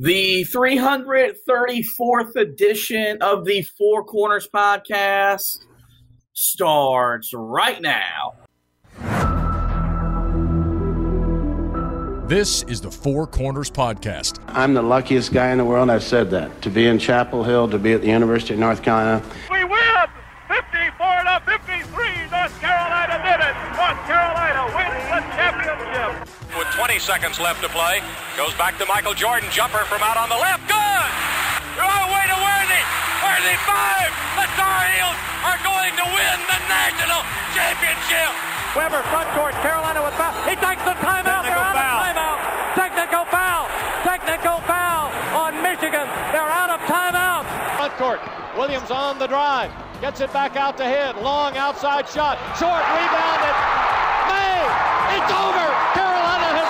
The 334th edition of the Four Corners Podcast starts right now. This is the Four Corners Podcast. I'm the luckiest guy in the world, I've said that, to be in Chapel Hill, to be at the University of North Carolina. We win! 54-53, North Carolina did it! North Carolina wins the championship! With 20 seconds left to play, goes back to Michael Jordan, jumper from out on the left, good! Oh, way to Worthy! Worthy 5! The Tar Heels are going to win the national championship! Weber, front court, Carolina with foul, he takes the timeout, they're out of timeout! Technical foul on Michigan, they're out of timeout! Front court, Williams on the drive. Gets it back out to Head. Long outside shot. Short rebounded. May. It's over. Carolina has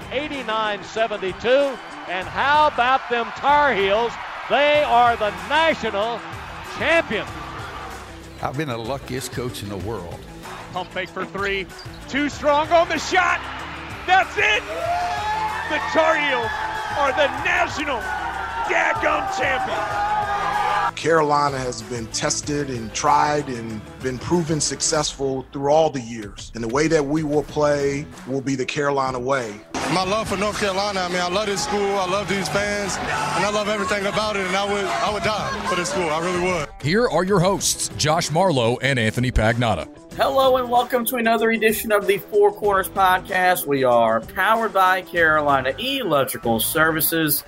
won the national championship. 89-72. And how about them Tar Heels? They are the national champions. I've been the luckiest coach in the world. Pump fake for three. Too strong on the shot. That's it. The Tar Heels are the national champion. Carolina has been tested and tried and been proven successful through all the years. And the way that we will play will be the Carolina way. My love for North Carolina, I mean, I love this school, I love these fans, and I love everything about it, and I would die for this school, I really would. Here are your hosts, Josh Marlowe and Anthony Pagnotta. Hello and welcome to another edition of the Four Corners Podcast. We are powered by Carolina Electrical Services.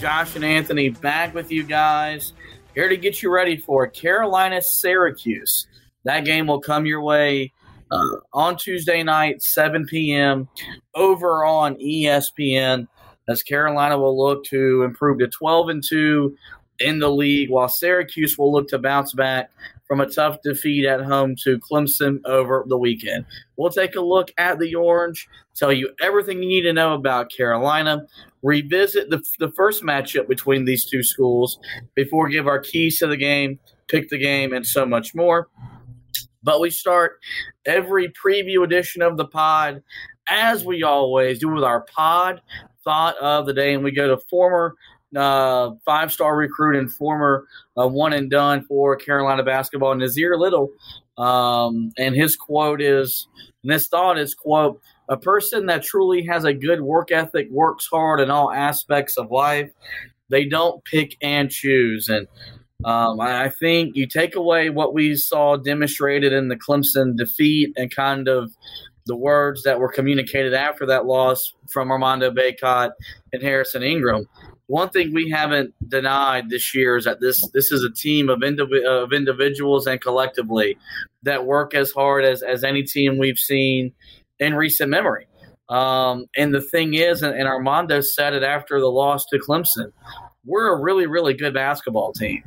Josh and Anthony back with you guys, here to get you ready for Carolina-Syracuse. That game will come your way on Tuesday night, 7 p.m., over on ESPN, as Carolina will look to improve to 12-2 in the league, while Syracuse will look to bounce back from a tough defeat at home to Clemson over the weekend. We'll take a look at the Orange, tell you everything you need to know about Carolina, revisit the first matchup between these two schools before give our keys to the game, pick the game, and so much more. But we start every preview edition of the pod, as we always do, with our pod thought of the day, and we go to former five-star recruit and former one-and-done for Carolina basketball, Nazir Little. And his quote is, and this thought is, quote, "A person that truly has a good work ethic works hard in all aspects of life. They don't pick and choose." And I think you take away what we saw demonstrated in the Clemson defeat and kind of the words that were communicated after that loss from Armando Bacot and Harrison Ingram. One thing we haven't denied this year is that this is a team of individuals and collectively that work as hard as any team we've seen in recent memory. And the thing is, and Armando said it after the loss to Clemson, we're a really, really good basketball team.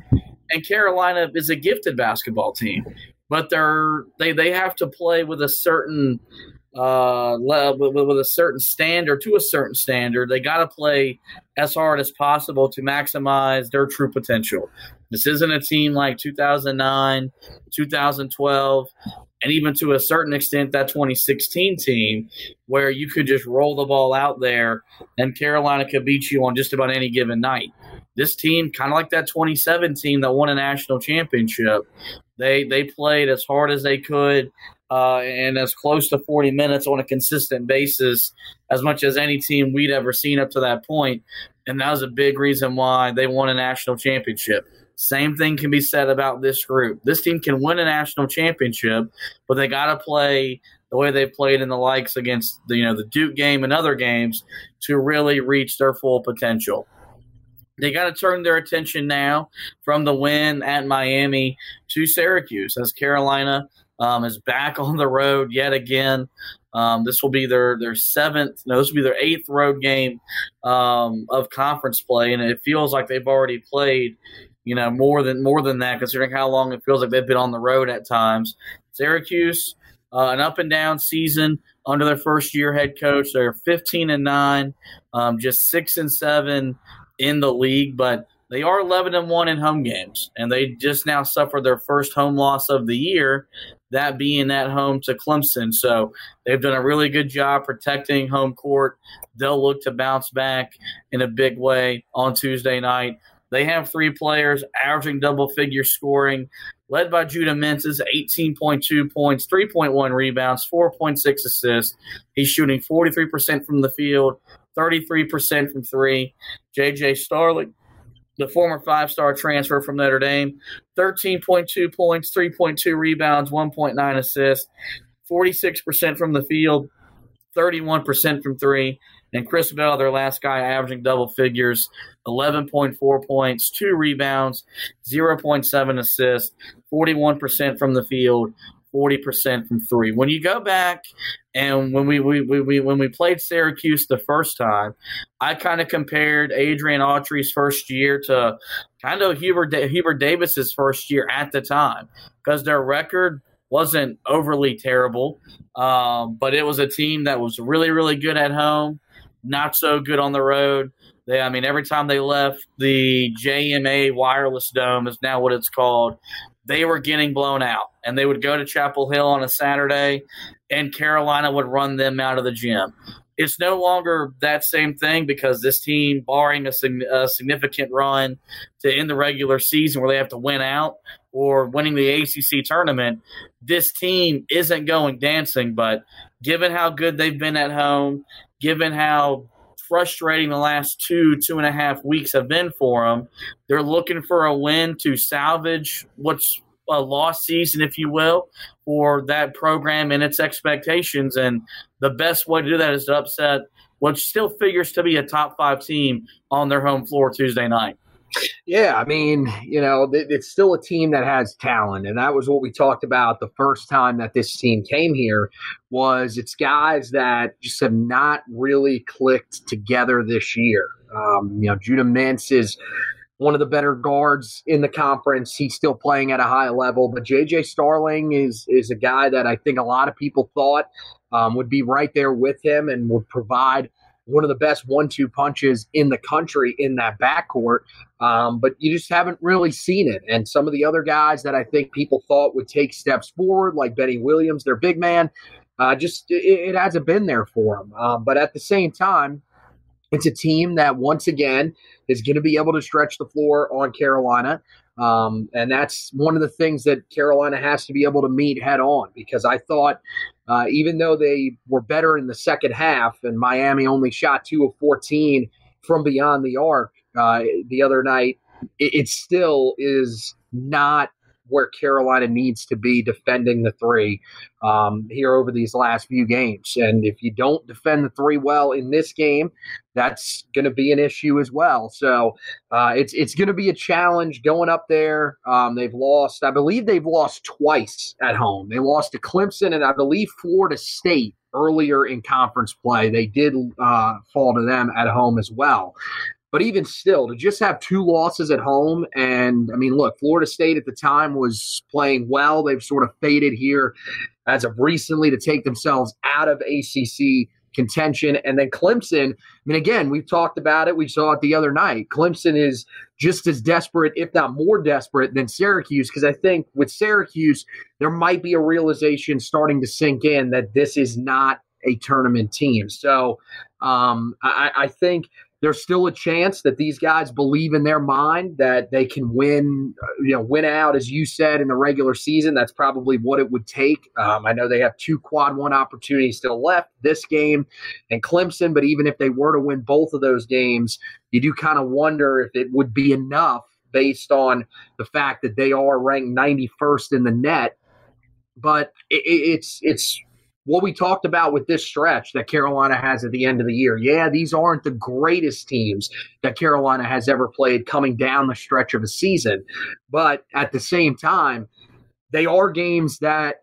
And Carolina is a gifted basketball team. But they have to play with a certain standard. They got to play as hard as possible to maximize their true potential. This isn't a team like 2009, 2012, and even to a certain extent that 2016 team where you could just roll the ball out there and Carolina could beat you on just about any given night. This team, kind of like that 2017 that won a national championship, they played as hard as they could and as close to 40 minutes on a consistent basis as much as any team we'd ever seen up to that point. And that was a big reason why they won a national championship. Same thing can be said about this group. This team can win a national championship, but they got to play the way they played in the likes against the Duke game and other games to really reach their full potential. They got to turn their attention now from the win at Miami to Syracuse, as Carolina is back on the road yet again. This will be their eighth road game of conference play, and it feels like they've already played more than that, considering how long it feels like they've been on the road at times. Syracuse, an up and down season under their first year head coach. They're 15-9, just 6-7. In the league, but They are 11-1 in home games, and they just now suffered their first home loss of the year, that being at home to Clemson. So they've done a really good job protecting home court. They'll look to bounce back in a big way on Tuesday night. They have three players averaging double-figure scoring, led by Judah Mintz, 18.2 points, 3.1 rebounds, 4.6 assists. He's shooting 43% from the field, 33% from three. JJ Starling, the former five-star transfer from Notre Dame, 13.2 points, 3.2 rebounds, 1.9 assists, 46% from the field, 31% from three. And Chris Bell, their last guy, averaging double figures, 11.4 points, 2 rebounds, 0.7 assists, 41% from the field, 40% from three. When you go back and when we played Syracuse the first time, I kind of compared Adrian Autry's first year to kind of Hubert Davis's first year at the time, because their record wasn't overly terrible, but it was a team that was really, really good at home, not so good on the road. Every time they left the JMA Wireless Dome is now what it's called, they were getting blown out, and they would go to Chapel Hill on a Saturday, and Carolina would run them out of the gym. It's no longer that same thing, because this team, barring a significant run to end the regular season where they have to win out or winning the ACC tournament, this team isn't going dancing. But given how good they've been at home, given how frustrating the last two and a half weeks have been for them, they're looking for a win to salvage what's a lost season, if you will, for that program and its expectations. And the best way to do that is to upset what still figures to be a top-5 team on their home floor Tuesday night. Yeah, it's still a team that has talent, and that was what we talked about the first time that this team came here, was it's guys that just have not really clicked together this year. Judah Mintz is one of the better guards in the conference. He's still playing at a high level, but JJ Starling is a guy that I think a lot of people thought would be right there with him and would provide one of the best 1-2 punches in the country in that backcourt. But you just haven't really seen it. And some of the other guys that I think people thought would take steps forward, like Benny Williams, their big man, it hasn't been there for them. But at the same time, it's a team that, once again, is going to be able to stretch the floor on Carolina. And that's one of the things that Carolina has to be able to meet head on, because I thought even though they were better in the second half and Miami only shot 2 of 14 from beyond the arc the other night, it still is not where Carolina needs to be defending the three here over these last few games. And if you don't defend the three well in this game, that's going to be an issue as well. So it's going to be a challenge going up there. They've lost twice at home. They lost to Clemson and I believe Florida State earlier in conference play. They did fall to them at home as well. But even still, to just have 2 losses at home, and, Florida State at the time was playing well. They've sort of faded here as of recently to take themselves out of ACC contention. And then Clemson, again, we've talked about it. We saw it the other night. Clemson is just as desperate, if not more desperate, than Syracuse, because I think with Syracuse, there might be a realization starting to sink in that this is not a tournament team. So I think there's still a chance that these guys believe in their mind that they can win, win out, as you said, in the regular season. That's probably what it would take. I know they have 2 quad one opportunities still left, this game and Clemson, but even if they were to win both of those games, you do kind of wonder if it would be enough based on the fact that they are ranked 91st in the net. But it's what we talked about with this stretch that Carolina has at the end of the year. Yeah, these aren't the greatest teams that Carolina has ever played coming down the stretch of a season. But at the same time, they are games that,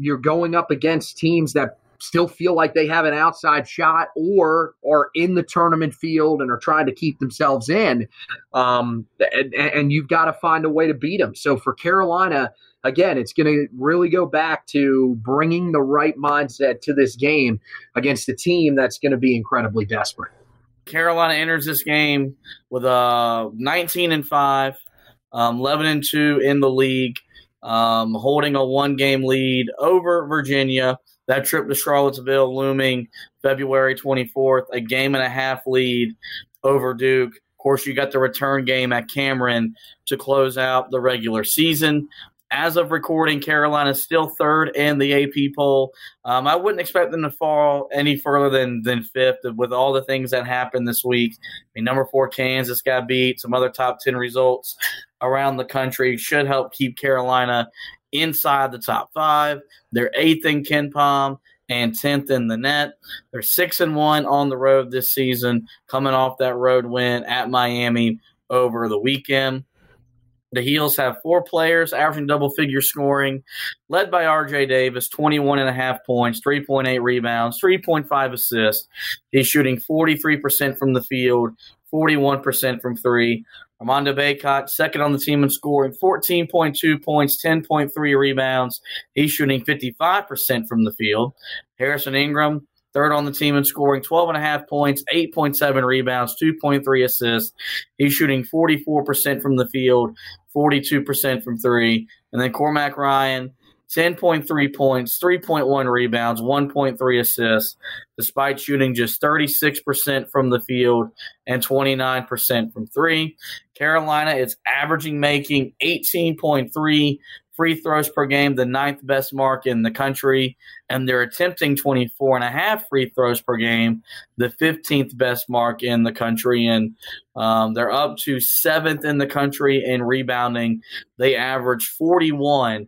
you're going up against teams that still feel like they have an outside shot or are in the tournament field and are trying to keep themselves in. And you've got to find a way to beat them. So for Carolina, again, it's going to really go back to bringing the right mindset to this game against a team that's going to be incredibly desperate. Carolina enters this game with a 19-5, 11-2 in the league, holding a one-game lead over Virginia. That trip to Charlottesville looming February 24th, a game-and-a-half lead over Duke. Of course, you got the return game at Cameron to close out the regular season. As of recording, Carolina is still third in the AP poll. I wouldn't expect them to fall any further than fifth with all the things that happened this week. I mean, number 4 Kansas got beat. Some other top 10 results around the country should help keep Carolina inside the top 5. They're 8th in KenPom and 10th in the net. They're 6-1 on the road this season, coming off that road win at Miami over the weekend. The Heels have 4 players averaging double-figure scoring, led by RJ Davis, 21.5 points, 3.8 rebounds, 3.5 assists. He's shooting 43% from the field, 41% from three. Armando Bacot, second on the team in scoring, 14.2 points, 10.3 rebounds. He's shooting 55% from the field. Harrison Ingram, third on the team in scoring, 12.5 points, 8.7 rebounds, 2.3 assists. He's shooting 44% from the field, 42% from three. And then Cormac Ryan, 10.3 points, 3.1 rebounds, 1.3 assists, despite shooting just 36% from the field and 29% from three. Carolina is averaging making 18.3 free throws per game, the 9th best mark in the country, and they're attempting 24.5 free throws per game, the 15th best mark in the country, and they're up to 7th in the country in rebounding. They average 41.4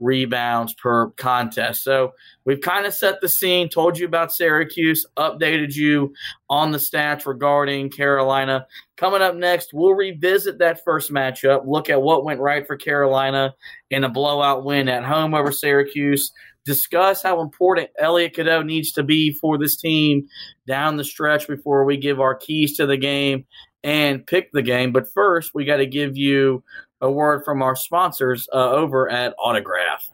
rebounds per contest. So we've kind of set the scene, told you about Syracuse, updated you on the stats regarding Carolina. Coming up next, we'll revisit that first matchup, look at what went right for Carolina in a blowout win at home over Syracuse, discuss how important Elliot Cadeau needs to be for this team down the stretch before we give our keys to the game and pick the game. But first, we got to give you a word from our sponsors over at Autograph.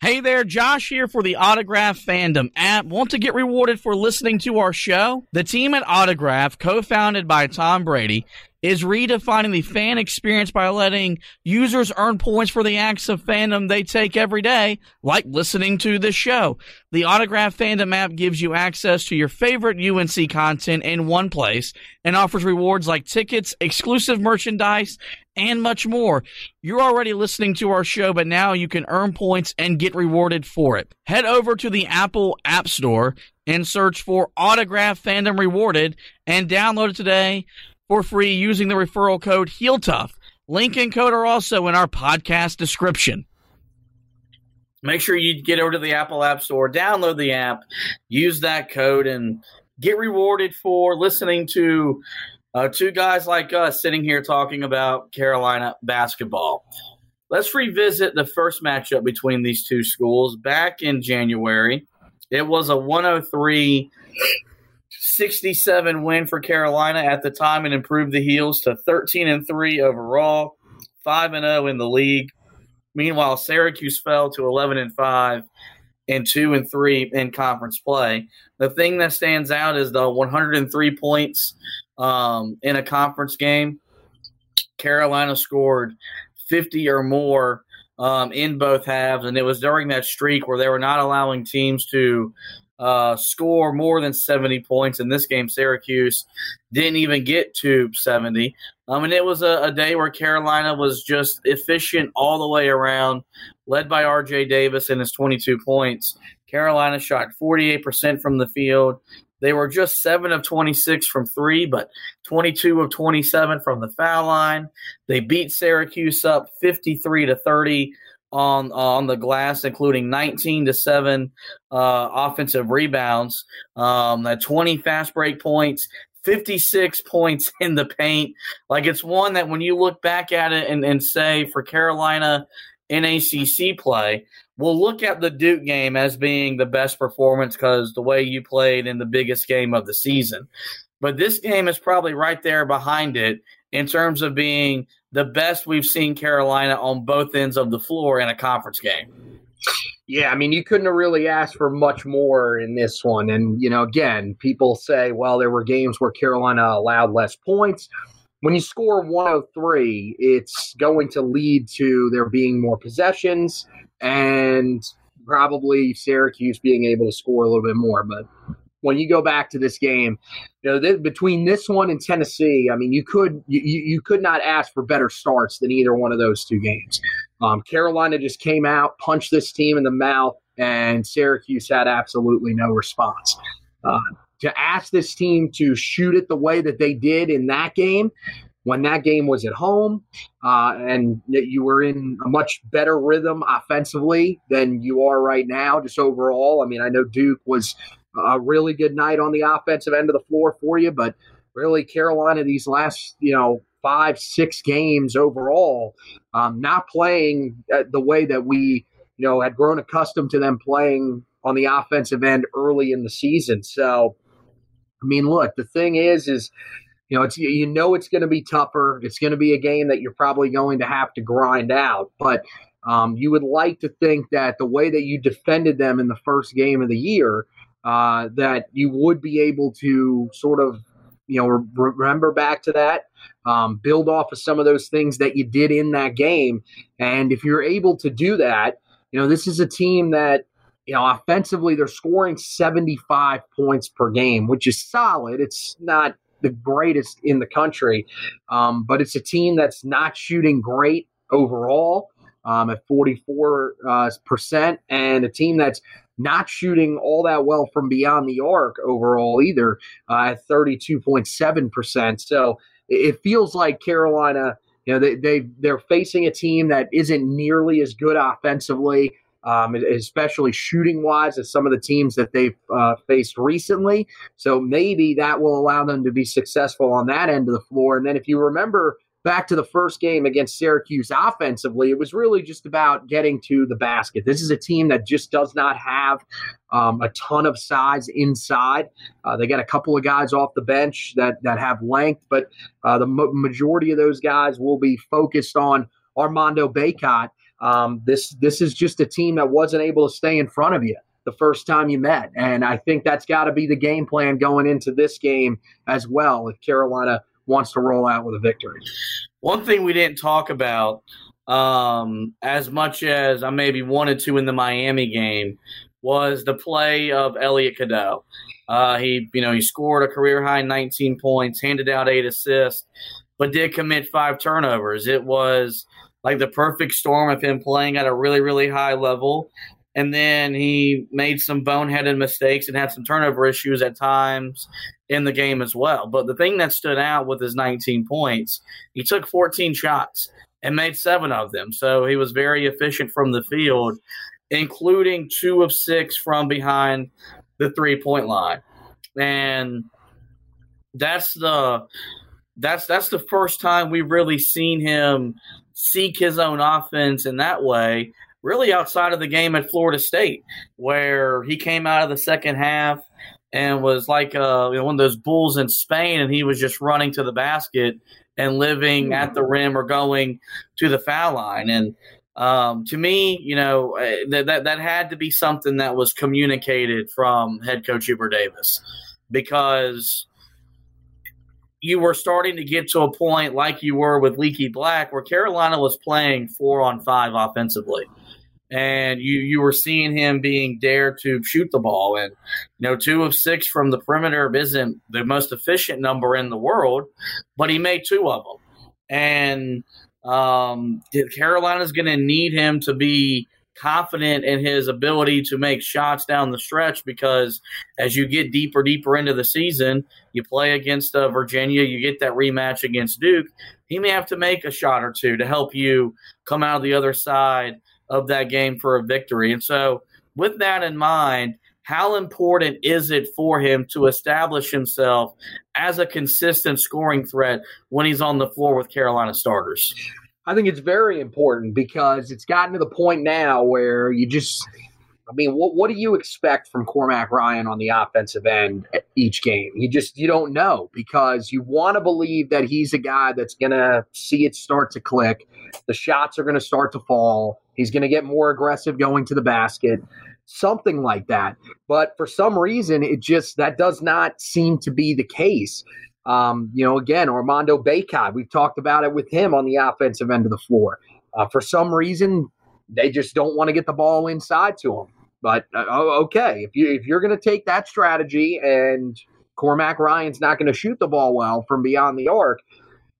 Hey there, Josh here for the Autograph Fandom app. Want to get rewarded for listening to our show? The team at Autograph, co-founded by Tom Brady, is redefining the fan experience by letting users earn points for the acts of fandom they take every day, like listening to this show. The Autograph Fandom app gives you access to your favorite UNC content in one place and offers rewards like tickets, exclusive merchandise, and much more. You're already listening to our show, but now you can earn points and get rewarded for it. Head over to the Apple App Store and search for Autograph Fandom Rewarded and download it today for free using the referral code HEELTOUGH. Link and code are also in our podcast description. Make sure you get over to the Apple App Store, download the app, use that code, and get rewarded for listening to two guys like us sitting here talking about Carolina basketball. Let's revisit the first matchup between these two schools back in January. It was a 103-67 win for Carolina at the time and improved the Heels to 13-3 overall, 5-0 in the league. Meanwhile, Syracuse fell to 11-5 and 2-3 in conference play. The thing that stands out is the 103 points in a conference game. Carolina scored 50 or more in both halves, and it was during that streak where they were not allowing teams to score more than 70 points. In this game, Syracuse didn't even get to 70. And it was a day where Carolina was just efficient all the way around, led by R.J. Davis and his 22 points. Carolina shot 48% from the field. They were just 7 of 26 from three, but 22 of 27 from the foul line. They beat Syracuse up 53-30. On the glass, including 19-7 offensive rebounds, 20 fast break points, 56 points in the paint. Like, it's one that when you look back at it and say for Carolina in ACC play, we'll look at the Duke game as being the best performance because the way you played in the biggest game of the season. But this game is probably right there behind it in terms of being the best we've seen Carolina on both ends of the floor in a conference game. Yeah, I mean, you couldn't have really asked for much more in this one. And, you know, again, people say, well, there were games where Carolina allowed less points. When you score 103, it's going to lead to there being more possessions and probably Syracuse being able to score a little bit more. But when you go back to this game, you know, between this one and Tennessee, I mean, you could not ask for better starts than either one of those two games. Carolina just came out, punched this team in the mouth, and Syracuse had absolutely no response. To ask this team to shoot it the way that they did in that game, when that game was at home, and you were in a much better rhythm offensively than you are right now, just overall. I mean, I know Duke was a really good night on the offensive end of the floor for you, but really Carolina these last, you know, 5-6 games overall, not playing the way that we, you know, had grown accustomed to them playing on the offensive end early in the season. So, I mean, look, the thing is, you know, it's going to be tougher. It's going to be a game that you're probably going to have to grind out. But you would like to think that the way that you defended them in the first game of the year, that you would be able to sort of, you know, remember back to that, build off of some of those things that you did in that game. And if you're able to do that, you know, this is a team that, you know, offensively, they're scoring 75 points per game, which is solid. It's not the greatest in the country, but it's a team that's not shooting great overall at 44%, and a team that's not shooting all that well from beyond the arc overall either at 32.7%. So it feels like Carolina, you know, they're facing a team that isn't nearly as good offensively, especially shooting-wise, as some of the teams that they've faced recently. So maybe that will allow them to be successful on that end of the floor. And then if you remember back to the first game against Syracuse offensively, it was really just about getting to the basket. This is a team that just does not have a ton of size inside. They got a couple of guys off the bench that have length, but the majority of those guys will be focused on Armando Bacot. This is just a team that wasn't able to stay in front of you the first time you met. And I think that's got to be the game plan going into this game as well, if Carolina wants to roll out with a victory. One thing we didn't talk about as much as I maybe wanted to in the Miami game was the play of Elliot Cadeau. He scored a career-high 19 points, handed out 8 assists, but did commit 5 turnovers. It was like the perfect storm of him playing at a really, really high level. And then he made some boneheaded mistakes and had some turnover issues at times in the game as well. But the thing that stood out with his 19 points, he took 14 shots and made 7 of them. So he was very efficient from the field, including 2 of 6 from behind the three-point line. And that's the first time we've really seen him seek his own offense in that way, really outside of the game at Florida State, where he came out of the second half and was like one of those bulls in Spain, and he was just running to the basket and living at the rim or going to the foul line. And to me, you know, that had to be something that was communicated from head coach Hubert Davis, because you were starting to get to a point like you were with Leaky Black where Carolina was playing 4-on-5 offensively. And you were seeing him being dared to shoot the ball. And, you know, 2 of 6 from the perimeter isn't the most efficient number in the world, but he made 2 of them. And Carolina's going to need him to be confident in his ability to make shots down the stretch, because as you get deeper into the season, you play against Virginia, you get that rematch against Duke, he may have to make a shot or two to help you come out of the other side of that game for a victory. And so with that in mind, how important is it for him to establish himself as a consistent scoring threat when he's on the floor with Carolina starters? I think it's very important, because it's gotten to the point now where you just I mean, what do you expect from Cormac Ryan on the offensive end at each game? You don't know, because you want to believe that he's a guy that's going to see it start to click. The shots are going to start to fall. He's going to get more aggressive going to the basket, something like that. But for some reason, that does not seem to be the case. Again, Armando Bacot, we've talked about it with him on the offensive end of the floor. For some reason, they just don't want to get the ball inside to him. But, okay, if you're going to take that strategy and Cormac Ryan's not going to shoot the ball well from beyond the arc,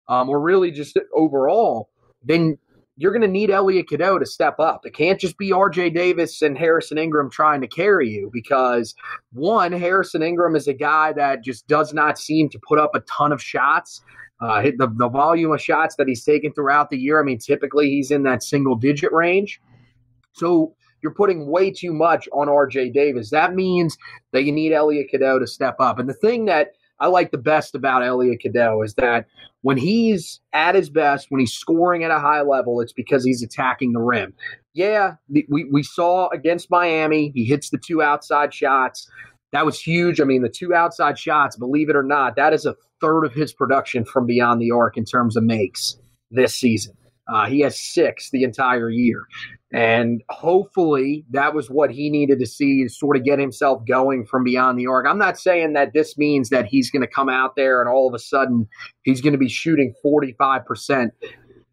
or really just overall, then you're going to need Elliot Cadeau to step up. It can't just be RJ Davis and Harrison Ingram trying to carry you, because, one, Harrison Ingram is a guy that just does not seem to put up a ton of shots. The volume of shots that he's taken throughout the year, I mean, typically he's in that single-digit range. So you're putting way too much on RJ Davis. That means that you need Elliot Cadeau to step up. And the thing that I like the best about Elliot Cadeau is that when he's at his best, when he's scoring at a high level, it's because he's attacking the rim. Yeah, we saw against Miami, he hits the two outside shots. That was huge. I mean, the two outside shots, believe it or not, that is a third of his production from beyond the arc in terms of makes this season. He has 6 the entire year. And hopefully that was what he needed to see to sort of get himself going from beyond the arc. I'm not saying that this means that he's going to come out there and all of a sudden he's going to be shooting 45%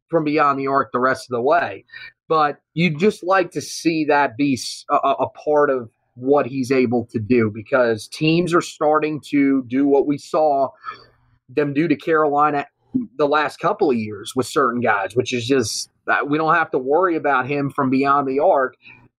from beyond the arc the rest of the way. But you'd just like to see that be a part of what he's able to do, because teams are starting to do what we saw them do to Carolina the last couple of years with certain guys, which is just we don't have to worry about him from beyond the arc.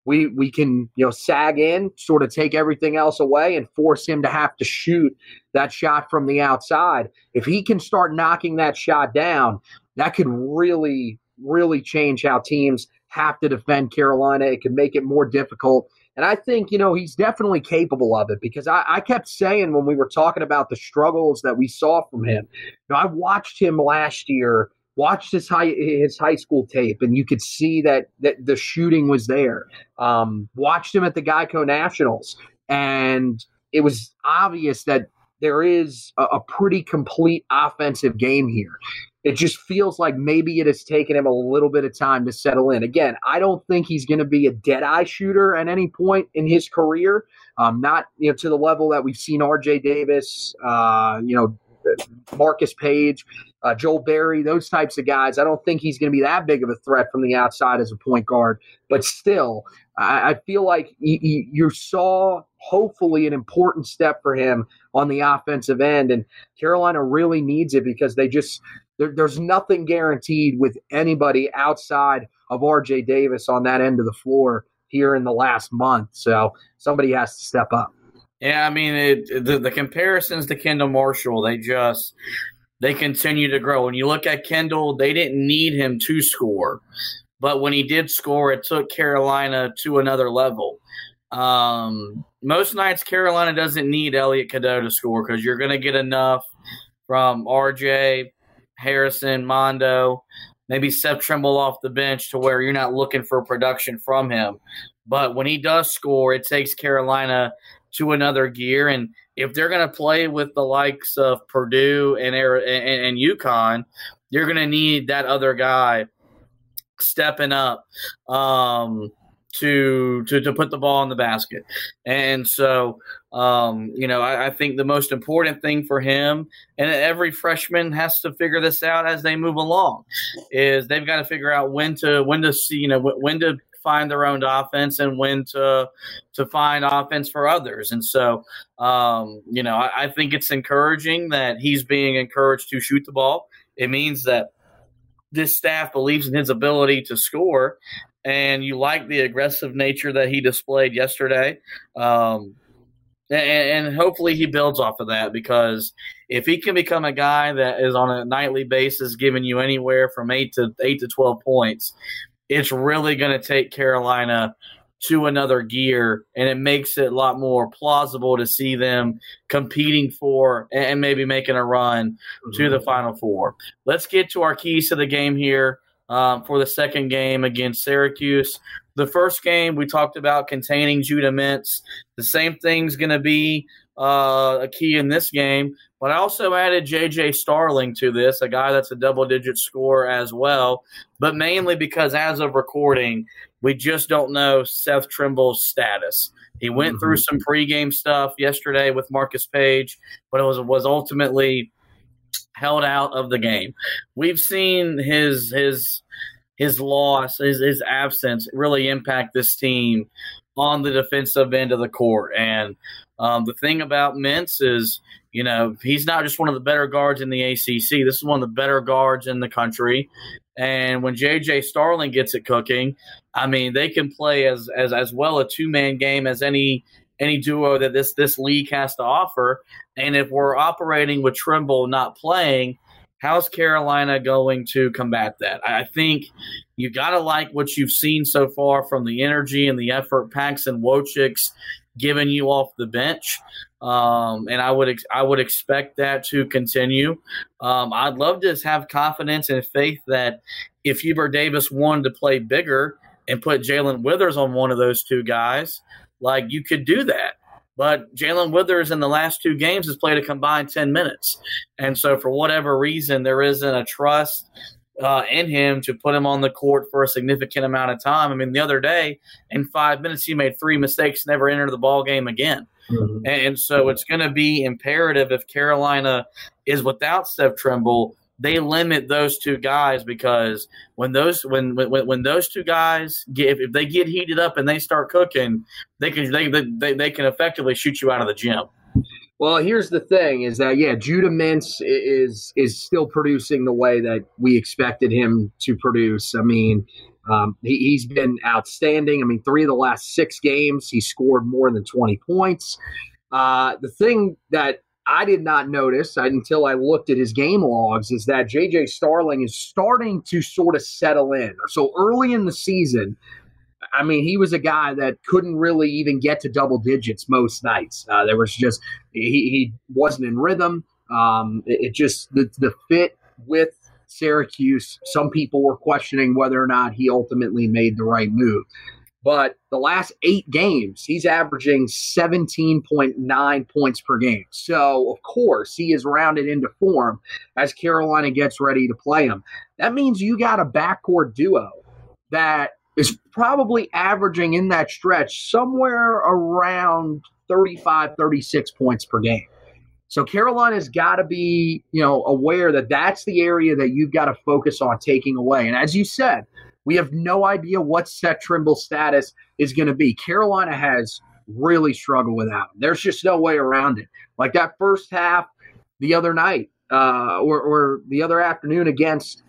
We can, sag in, sort of take everything else away and force him to have to shoot that shot from the outside. If he can start knocking that shot down, that could really, really change how teams have to defend Carolina. It could make it more difficult. And I think, he's definitely capable of it, because I kept saying when we were talking about the struggles that we saw from him, I watched him last year, watched his high school tape, and you could see that the shooting was there. Watched him at the Geico Nationals, and it was obvious that there is a pretty complete offensive game here. It just feels like maybe it has taken him a little bit of time to settle in. Again, I don't think he's going to be a dead-eye shooter at any point in his career, not to the level that we've seen R.J. Davis, Marcus Page, Joel Berry, those types of guys. I don't think he's going to be that big of a threat from the outside as a point guard. But still, I feel like you saw hopefully an important step for him on the offensive end, and Carolina really needs it, because they just – there's nothing guaranteed with anybody outside of RJ Davis on that end of the floor here in the last month. So somebody has to step up. Yeah, I mean, the comparisons to Kendall Marshall, they continue to grow. When you look at Kendall, they didn't need him to score. But when he did score, it took Carolina to another level. Most nights, Carolina doesn't need Elliot Cadeau to score, because you're going to get enough from RJ, Harrison, Mondo, maybe Seth Trimble off the bench, to where you're not looking for production from him. But when he does score, it takes Carolina to another gear. And if they're going to play with the likes of Purdue and UConn, you're going to need that other guy stepping up to put the ball in the basket. And so – I think the most important thing for him, and every freshman has to figure this out as they move along, is they've got to figure out when to find their own offense and when to find offense for others. And so, I think it's encouraging that he's being encouraged to shoot the ball. It means that this staff believes in his ability to score, and you like the aggressive nature that he displayed yesterday. And hopefully he builds off of that, because if he can become a guy that is on a nightly basis giving you anywhere from 8 to 12 points, it's really going to take Carolina to another gear, and it makes it a lot more plausible to see them competing for and maybe making a run to the Final Four. Let's get to our keys to the game here. for the second game against Syracuse. The first game we talked about containing Judah Mintz. The same thing's going to be a key in this game. But I also added JJ Starling to this, a guy that's a double-digit scorer as well, but mainly because as of recording, we just don't know Seth Trimble's status. He went through some pregame stuff yesterday with Marcus Page, but it was ultimately held out of the game. We've seen his loss, his absence really impact this team on the defensive end of the court. And the thing about Mintz is, you know, he's not just one of the better guards in the ACC. This is one of the better guards in the country. And when J.J. Starling gets it cooking, I mean, they can play as well a two-man game as any duo that this league has to offer. And if we're operating with Trimble not playing, how's Carolina going to combat that? I think you got to like what you've seen so far from the energy and the effort Paxson Wojcik's giving you off the bench. And I would expect that to continue. I'd love to have confidence and faith that if Hubert Davis wanted to play bigger and put Jalen Withers on one of those two guys, like you could do that. But Jalen Withers in the last two games has played a combined 10 minutes. And so for whatever reason, there isn't a trust in him to put him on the court for a significant amount of time. I mean, the other day, in 5 minutes, he made three mistakes, never entered the ball game again. Mm-hmm. And so it's going to be imperative if Carolina is without Seth Trimble, they limit those two guys, because when those two guys get, if they get heated up and they start cooking, they can effectively shoot you out of the gym. Well, here's the thing: is that Judah Mintz is still producing the way that we expected him to produce. I mean, he's been outstanding. I mean, three of the last six games, he scored more than 20 points. The thing that I did not notice until I looked at his game logs is that J.J. Starling is starting to sort of settle in. So early in the season, I mean, he was a guy that couldn't really even get to double digits most nights. There was just – he wasn't in rhythm. The fit with Syracuse, some people were questioning whether or not he ultimately made the right move. But the last eight games, he's averaging 17.9 points per game. So, of course, he is rounded into form as Carolina gets ready to play him. That means you got a backcourt duo that is probably averaging in that stretch somewhere around 35, 36 points per game. So Carolina's got to be, aware that that's the area that you've got to focus on taking away. And as you said, we have no idea what Seth Trimble's status is going to be. Carolina has really struggled without him. There's just no way around it. Like that first half the other night or the other afternoon against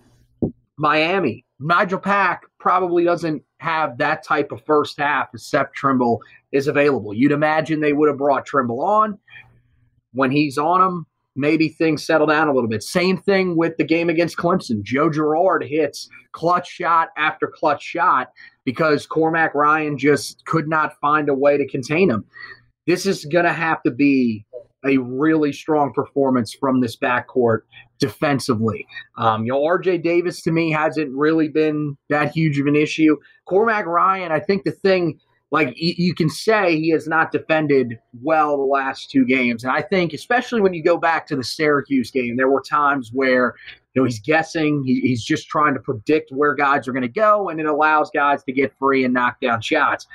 Miami, Nigel Pack probably doesn't have that type of first half if Seth Trimble is available. You'd imagine they would have brought Trimble on. When he's on him, maybe things settle down a little bit. Same thing with the game against Clemson. Joe Girard hits clutch shot after clutch shot because Cormac Ryan just could not find a way to contain him. This is going to have to be a really strong performance from this backcourt defensively. RJ Davis to me hasn't really been that huge of an issue. Cormac Ryan, I think the thing – you can say he has not defended well the last two games. And I think especially when you go back to the Syracuse game, there were times where he's guessing. He's just trying to predict where guys are going to go, and it allows guys to get free and knock down shots.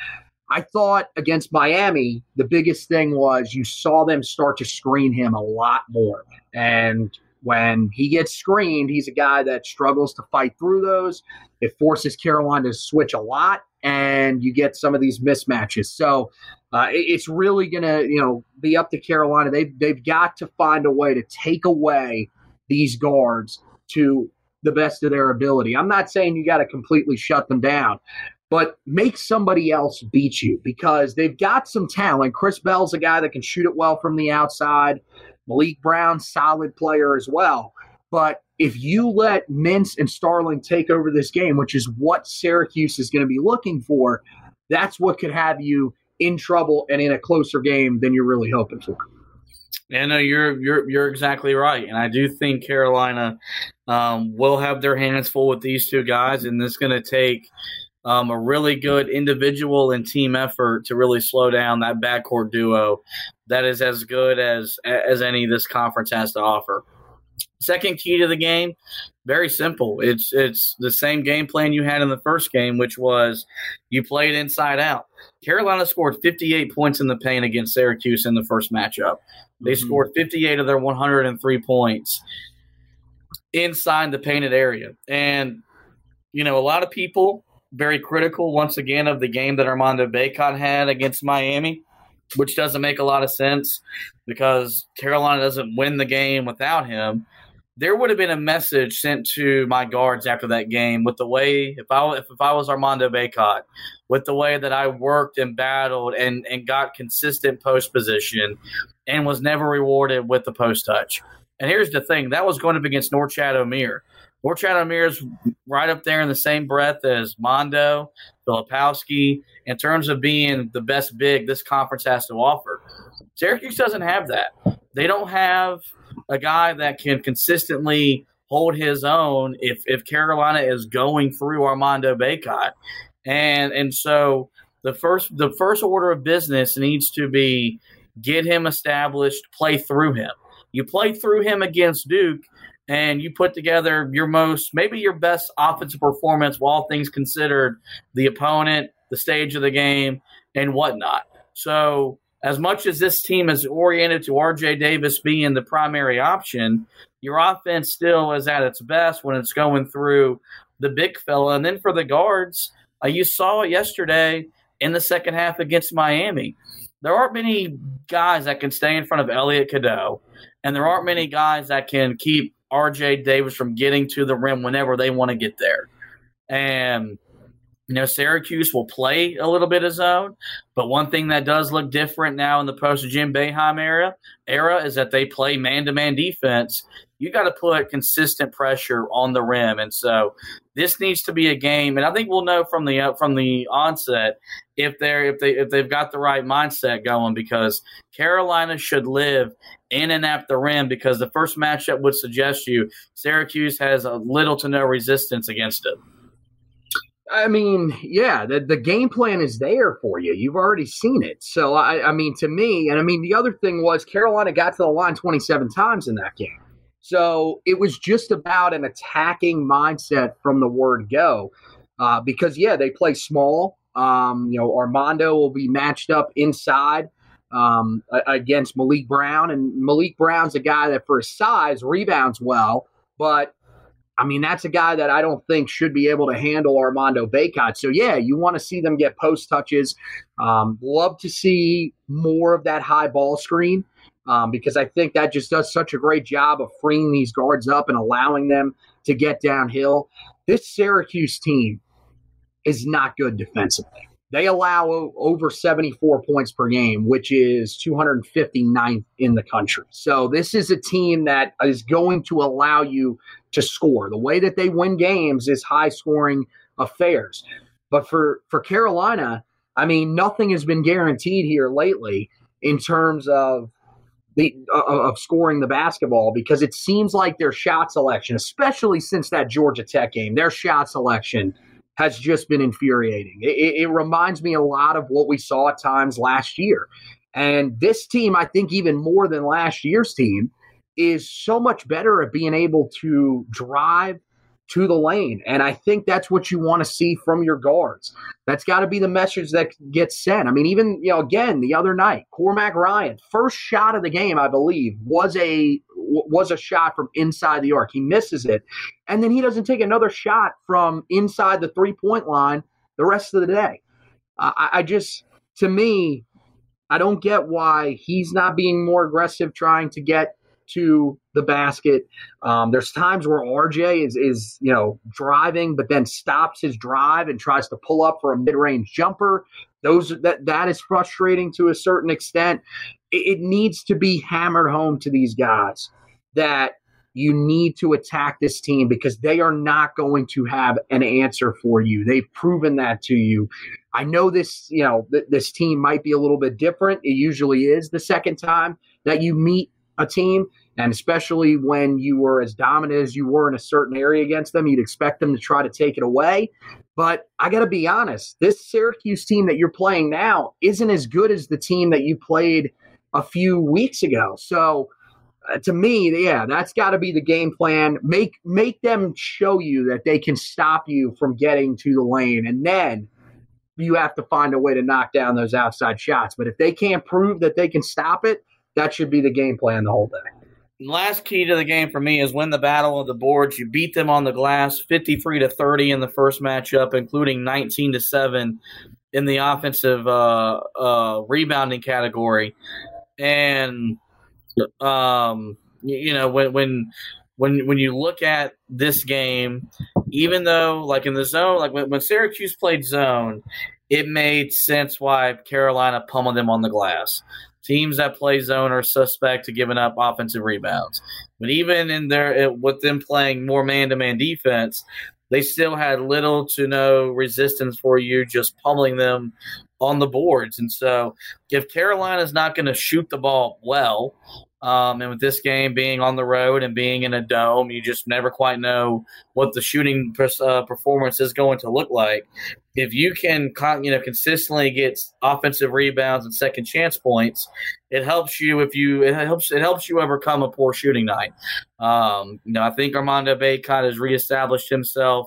I thought against Miami, the biggest thing was you saw them start to screen him a lot more. And when he gets screened, he's a guy that struggles to fight through those. It forces Carolina to switch a lot, and you get some of these mismatches. So it's really going to, be up to Carolina. They've got to find a way to take away these guards to the best of their ability. I'm not saying you got to completely shut them down, but make somebody else beat you, because they've got some talent. Chris Bell's a guy that can shoot it well from the outside. Malik Brown, solid player as well. But if you let Mintz and Starling take over this game, which is what Syracuse is going to be looking for, that's what could have you in trouble and in a closer game than you're really hoping for. Yeah, no, you're exactly right, and I do think Carolina will have their hands full with these two guys, and it's going to take a really good individual and team effort to really slow down that backcourt duo that is as good as any this conference has to offer. Second key to the game, very simple. It's the same game plan you had in the first game, which was you played inside out. Carolina scored 58 points in the paint against Syracuse in the first matchup. They scored 58 of their 103 points inside the painted area. And, you know, a lot of people very critical, once again, of the game that Armando Bacot had against Miami, which doesn't make a lot of sense because Carolina doesn't win the game without him. There would have been a message sent to my guards after that game with the way, if I was Armando Bacot, with the way that I worked and battled and got consistent post position and was never rewarded with the post touch. And here's the thing, that was going up against Norchad O'Meara. Norchad O'Meara is right up there in the same breath as Mondo, Filipowski, in terms of being the best big this conference has to offer. Syracuse doesn't have that. They don't have a guy that can consistently hold his own if Carolina is going through Armando Bacot. And so the first order of business needs to be get him established, play through him. You play through him against Duke, and you put together maybe your best offensive performance, all things considered, the opponent, the stage of the game, and whatnot. So as much as this team is oriented to RJ Davis being the primary option, your offense still is at its best when it's going through the big fella. And then for the guards, you saw it yesterday in the second half against Miami. There aren't many guys that can stay in front of Elliot Cadeau, and there aren't many guys that can keep RJ Davis from getting to the rim whenever they want to get there. And, you know, Syracuse will play a little bit of zone, but one thing that does look different now in the post-Jim Boeheim era is that they play man-to-man defense. You got to put consistent pressure on the rim, and so this needs to be a game. And I think we'll know from the onset if they've got the right mindset going, because Carolina should live in and at the rim, because the first matchup would suggest you Syracuse has a little to no resistance against it. I mean, yeah, the game plan is there for you. You've already seen it. So, I mean, the other thing was Carolina got to the line 27 times in that game. So it was just about an attacking mindset from the word go because, yeah, they play small. You know, Armando will be matched up inside against Malik Brown, and Malik Brown's a guy that for his size rebounds well, but I mean, that's a guy that I don't think should be able to handle Armando Bacot. So, yeah, you want to see them get post touches. Love to see more of that high ball screen because I think that just does such a great job of freeing these guards up and allowing them to get downhill. This Syracuse team is not good defensively. They allow over 74 points per game, which is 259th in the country. So this is a team that is going to allow you to score. The way that they win games is high-scoring affairs. But for Carolina, I mean, nothing has been guaranteed here lately in terms of scoring the basketball, because it seems like their shot selection, especially since that Georgia Tech game, their shot selection has just been infuriating. It reminds me a lot of what we saw at times last year. And this team, I think even more than last year's team, is so much better at being able to drive to the lane. And I think that's what you want to see from your guards. That's got to be the message that gets sent. I mean, even, you know, again, the other night, Cormac Ryan, first shot of the game, I believe, was a shot from inside the arc. He misses it, and then he doesn't take another shot from inside the three-point line the rest of the day. To me, I don't get why he's not being more aggressive trying to get to the basket. There's times where RJ is you know, driving, but then stops his drive and tries to pull up for a mid-range jumper. That is frustrating to a certain extent. It needs to be hammered home to these guys that you need to attack this team, because they are not going to have an answer for you. They've proven that to you. I know this, you know, this team might be a little bit different. It usually is the second time that you meet a team, and especially when you were as dominant as you were in a certain area against them, you'd expect them to try to take it away. But I got to be honest, this Syracuse team that you're playing now isn't as good as the team that you played a few weeks ago. So to me, yeah, that's got to be the game plan. Make them show you that they can stop you from getting to the lane, and then you have to find a way to knock down those outside shots. But if they can't prove that they can stop it, that should be the game plan the whole day. The last key to the game for me is win the battle of the boards. You beat them on the glass 53-30 in the first matchup, including 19-7 in the offensive rebounding category. And you know, when you look at this game, even though like in the zone, like when Syracuse played zone, it made sense why Carolina pummeled them on the glass. Teams that play zone are suspect to giving up offensive rebounds. But even in there, with them playing more man-to-man defense, they still had little to no resistance for you, just pummeling them on the boards. And so if Carolina's not going to shoot the ball well, and with this game being on the road and being in a dome, you just never quite know what the shooting performance is going to look like. If you can, consistently get offensive rebounds and second chance points, it helps you. It helps you overcome a poor shooting night. I think Armando Bacot has reestablished himself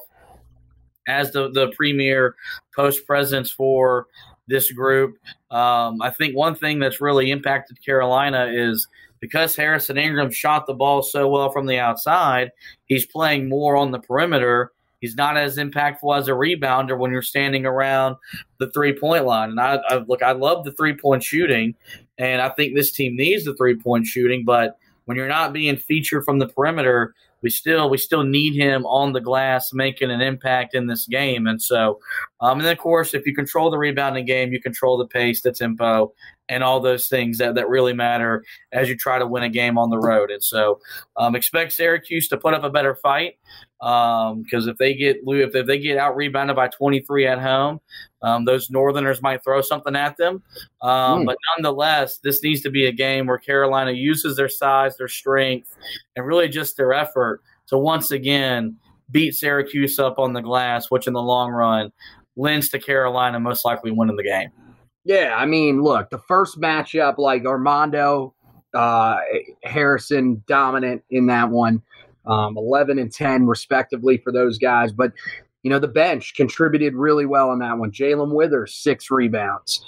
as the premier post presence for this group. I think one thing that's really impacted Carolina is, because Harrison Ingram shot the ball so well from the outside, he's playing more on the perimeter. He's not as impactful as a rebounder when you're standing around the three-point line. And I love the three-point shooting, and I think this team needs the three-point shooting. But when you're not being featured from the perimeter, we still need him on the glass making an impact in this game. And so, and then of course, if you control the rebounding game, you control the pace, the tempo, and all those things that really matter as you try to win a game on the road. And so, expect Syracuse to put up a better fight, because if they get out rebounded by 23 at home, those Northerners might throw something at them. But nonetheless, this needs to be a game where Carolina uses their size, their strength, and really just their effort to once again beat Syracuse up on the glass, which in the long run lends to Carolina most likely winning the game. Yeah, I mean, look, the first matchup, like Armando Harrison dominant in that one, 11 and 10 respectively for those guys. But you know, the bench contributed really well in that one. Jalen Withers, 6 rebounds.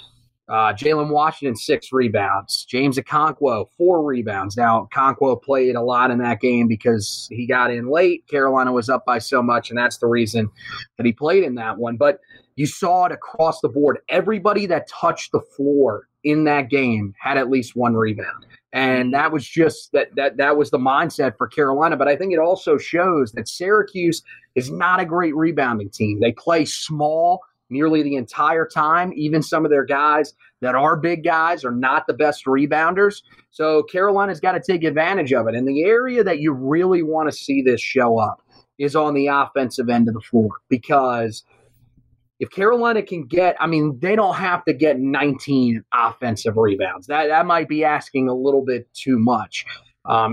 Jalen Washington, 6 rebounds. James Okonkwo, 4 rebounds. Now, Okonkwo played a lot in that game because he got in late. Carolina was up by so much, and that's the reason that he played in that one. But you saw it across the board. Everybody that touched the floor in that game had at least one rebound. And that was just that was the mindset for Carolina. But I think it also shows that Syracuse is not a great rebounding team. They play small nearly the entire time. Even some of their guys that are big guys are not the best rebounders. So Carolina's got to take advantage of it. And the area that you really want to see this show up is on the offensive end of the floor, because if Carolina can get, I mean, they don't have to get 19 offensive rebounds. That might be asking a little bit too much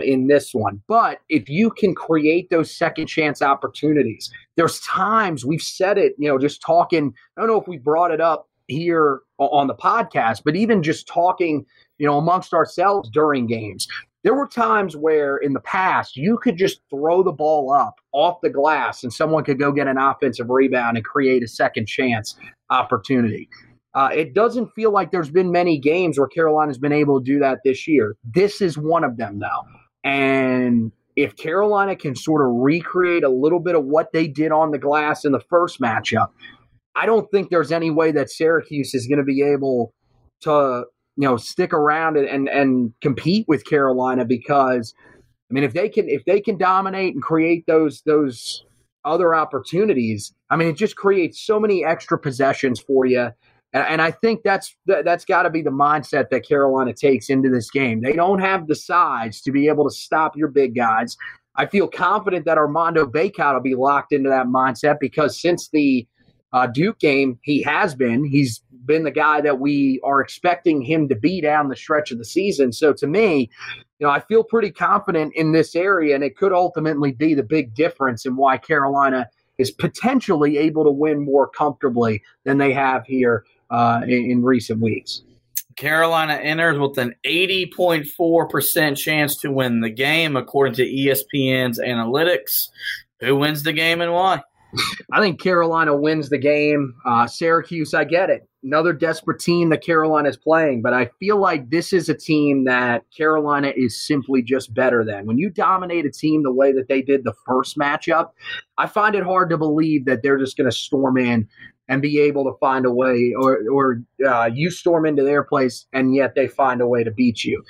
in this one. But if you can create those second chance opportunities, there's times we've said it, just talking, I don't know if we brought it up here on the podcast, but even just talking, amongst ourselves during games. There were times where in the past you could just throw the ball up off the glass and someone could go get an offensive rebound and create a second chance opportunity. It doesn't feel like there's been many games where Carolina's been able to do that this year. This is one of them, though. And if Carolina can sort of recreate a little bit of what they did on the glass in the first matchup, I don't think there's any way that Syracuse is going to be able to stick around and compete with Carolina, because I mean, if they can dominate and create those other opportunities, I mean, it just creates so many extra possessions for you. And I think that's got to be the mindset that Carolina takes into this game. They don't have the size to be able to stop your big guys. I feel confident that Armando Bacot will be locked into that mindset, because since the Duke game, he has been. He's been the guy that we are expecting him to be down the stretch of the season. So to me, you know, I feel pretty confident in this area, and it could ultimately be the big difference in why Carolina is potentially able to win more comfortably than they have here in recent weeks. Carolina enters with an 80.4% chance to win the game, according to ESPN's analytics. Who wins the game and why? I think Carolina wins the game. Syracuse, I get it. Another desperate team that Carolina is playing, but I feel like this is a team that Carolina is simply just better than. When you dominate a team the way that they did the first matchup, I find it hard to believe that they're just going to storm in and be able to find a way, or you storm into their place, and yet they find a way to beat you.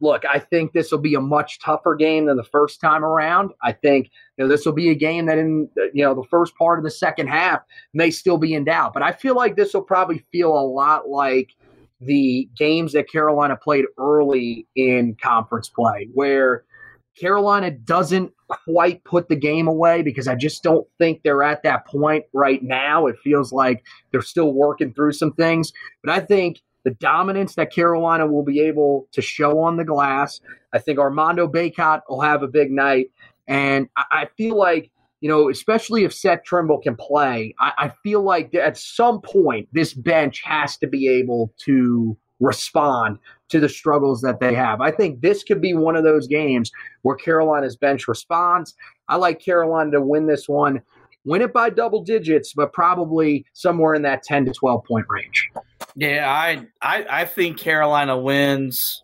Look, I think this will be a much tougher game than the first time around. I think this will be a game that in the first part of the second half may still be in doubt. But I feel like this will probably feel a lot like the games that Carolina played early in conference play, where Carolina doesn't quite put the game away because I just don't think they're at that point right now. It feels like they're still working through some things. But I think the dominance that Carolina will be able to show on the glass, I think Armando Bacot will have a big night. And I feel like, especially if Seth Trimble can play, I feel like at some point this bench has to be able to respond to the struggles that they have. I think this could be one of those games where Carolina's bench responds. I like Carolina to win this one, win it by double digits, but probably somewhere in that 10 to 12 point range. Yeah, I think Carolina wins.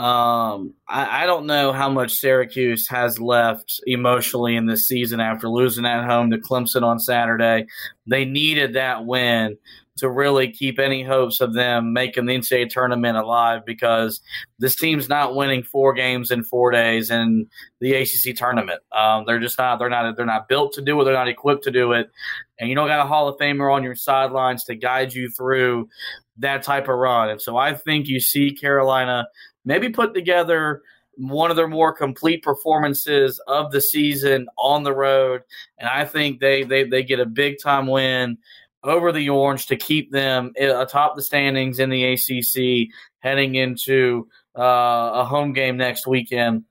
I don't know how much Syracuse has left emotionally in this season after losing at home to Clemson on Saturday. They needed that win to really keep any hopes of them making the NCAA tournament alive, because this team's not winning 4 games in 4 days in the ACC tournament. They're just not. They're not built to do it. They're not equipped to do it. And you don't got a Hall of Famer on your sidelines to guide you through that type of run. And so I think you see Carolina maybe put together one of their more complete performances of the season on the road, and I think they get a big time win over the Orange to keep them atop the standings in the ACC heading into a home game next weekend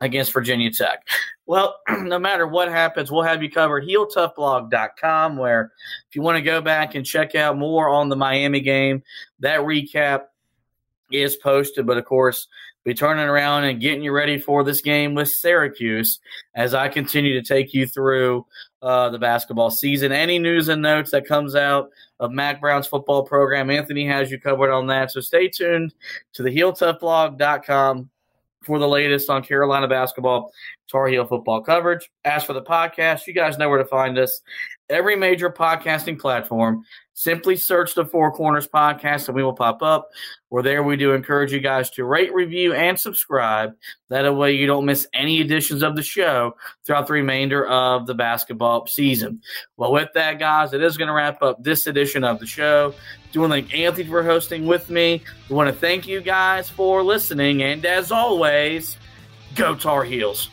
against Virginia Tech. Well, no matter what happens, we'll have you covered. HeelToughBlog.com, where if you want to go back and check out more on the Miami game, that recap is posted. But, of course, be turning around and getting you ready for this game with Syracuse as I continue to take you through the basketball season. Any news and notes that comes out of Mac Brown's football program, Anthony has you covered on that. So stay tuned to the HeelToughBlog.com for the latest on Carolina basketball, Tar Heel football coverage. As for the podcast, you guys know where to find us. Every major podcasting platform, simply search the Four Corners Podcast and we will pop up. We're there. We do encourage you guys to rate, review, and subscribe. That way you don't miss any editions of the show throughout the remainder of the basketball season. Well, with that, guys, it is going to wrap up this edition of the show. Do want to thank Anthony for hosting with me. We want to thank you guys for listening. And as always, go Tar Heels.